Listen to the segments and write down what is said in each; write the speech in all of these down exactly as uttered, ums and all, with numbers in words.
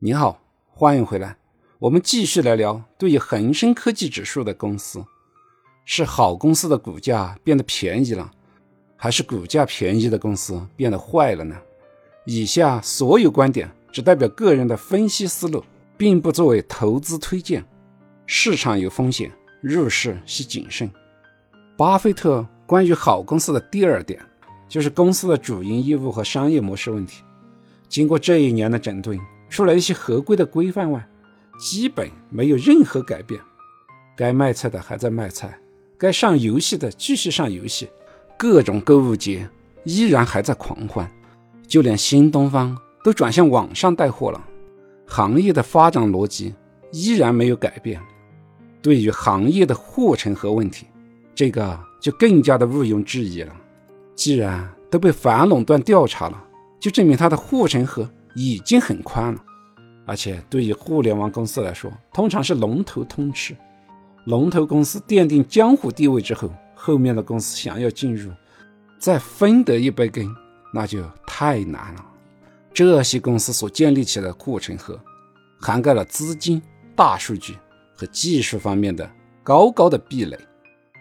您好，欢迎回来，我们继续来聊对于恒生科技指数的公司，是好公司的股价变得便宜了，还是股价便宜的公司变得坏了呢？以下所有观点只代表个人的分析思路，并不作为投资推荐。市场有风险，入市需谨慎。巴菲特关于好公司的第二点，就是公司的主营业务和商业模式问题。经过这一年的整顿，除了一些合规的规范外，基本没有任何改变。该卖菜的还在卖菜，该上游戏的继续上游戏，各种购物节依然还在狂欢，就连新东方都转向网上带货了。行业的发展逻辑依然没有改变。对于行业的护城河问题，这个就更加的毋庸置疑了。既然都被反垄断调查了，就证明它的护城河已经很宽了。而且对于互联网公司来说，通常是龙头通吃，龙头公司奠定江湖地位之后，后面的公司想要进入再分得一杯羹，那就太难了。这些公司所建立起的护城河涵盖了资金、大数据和技术方面的高高的壁垒，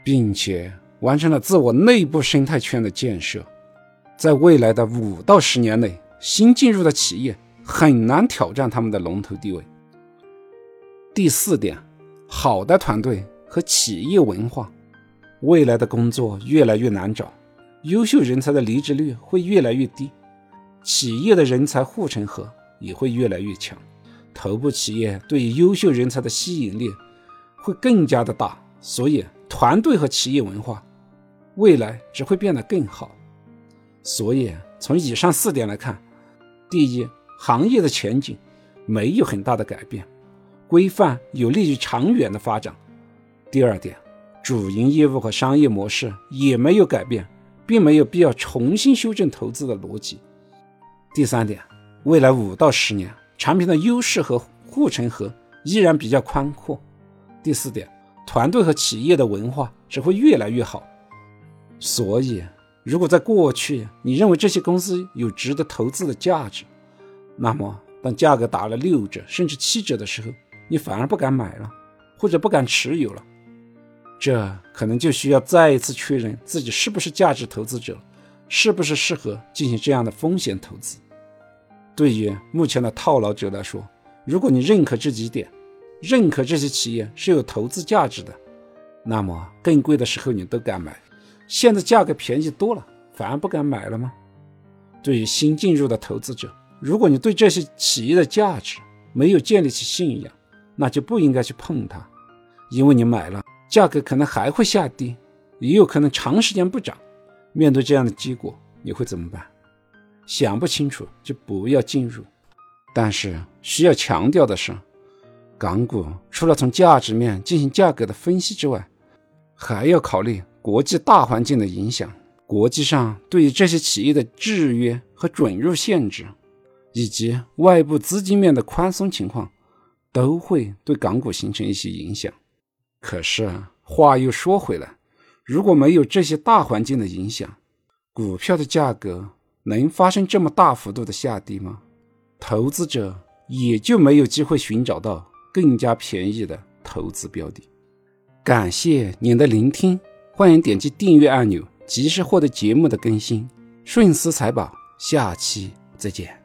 并且完成了自我内部生态圈的建设。在未来的五到十年内，新进入的企业很难挑战他们的龙头地位。第四点，好的团队和企业文化。未来的工作越来越难找，优秀人才的离职率会越来越低，企业的人才护城河也会越来越强。头部企业对于优秀人才的吸引力会更加的大，所以团队和企业文化未来只会变得更好。所以从以上四点来看，第一，行业的前景没有很大的改变，规范有利于长远的发展。第二点，主营业务和商业模式也没有改变，并没有必要重新修正投资的逻辑。第三点，未来五到十年，产品的优势和护城河依然比较宽阔。第四点，团队和企业的文化只会越来越好。所以如果在过去你认为这些公司有值得投资的价值，那么当价格打了六折甚至七折的时候，你反而不敢买了，或者不敢持有了。这可能就需要再一次确认自己是不是价值投资者，是不是适合进行这样的风险投资。对于目前的套牢者来说，如果你认可这几点，认可这些企业是有投资价值的，那么更贵的时候你都敢买，现在价格便宜多了，反而不敢买了吗？对于新进入的投资者，如果你对这些企业的价值没有建立起信仰，那就不应该去碰它，因为你买了，价格可能还会下跌，也有可能长时间不涨。面对这样的结果，你会怎么办？想不清楚就不要进入。但是需要强调的是，港股除了从价值面进行价格的分析之外，还要考虑国际大环境的影响，国际上对于这些企业的制约和准入限制，以及外部资金面的宽松情况，都会对港股形成一些影响。可是话又说回来，如果没有这些大环境的影响，股票的价格能发生这么大幅度的下跌吗？投资者也就没有机会寻找到更加便宜的投资标的。感谢您的聆听，欢迎点击订阅按钮，及时获得节目的更新。顺思财宝，下期再见。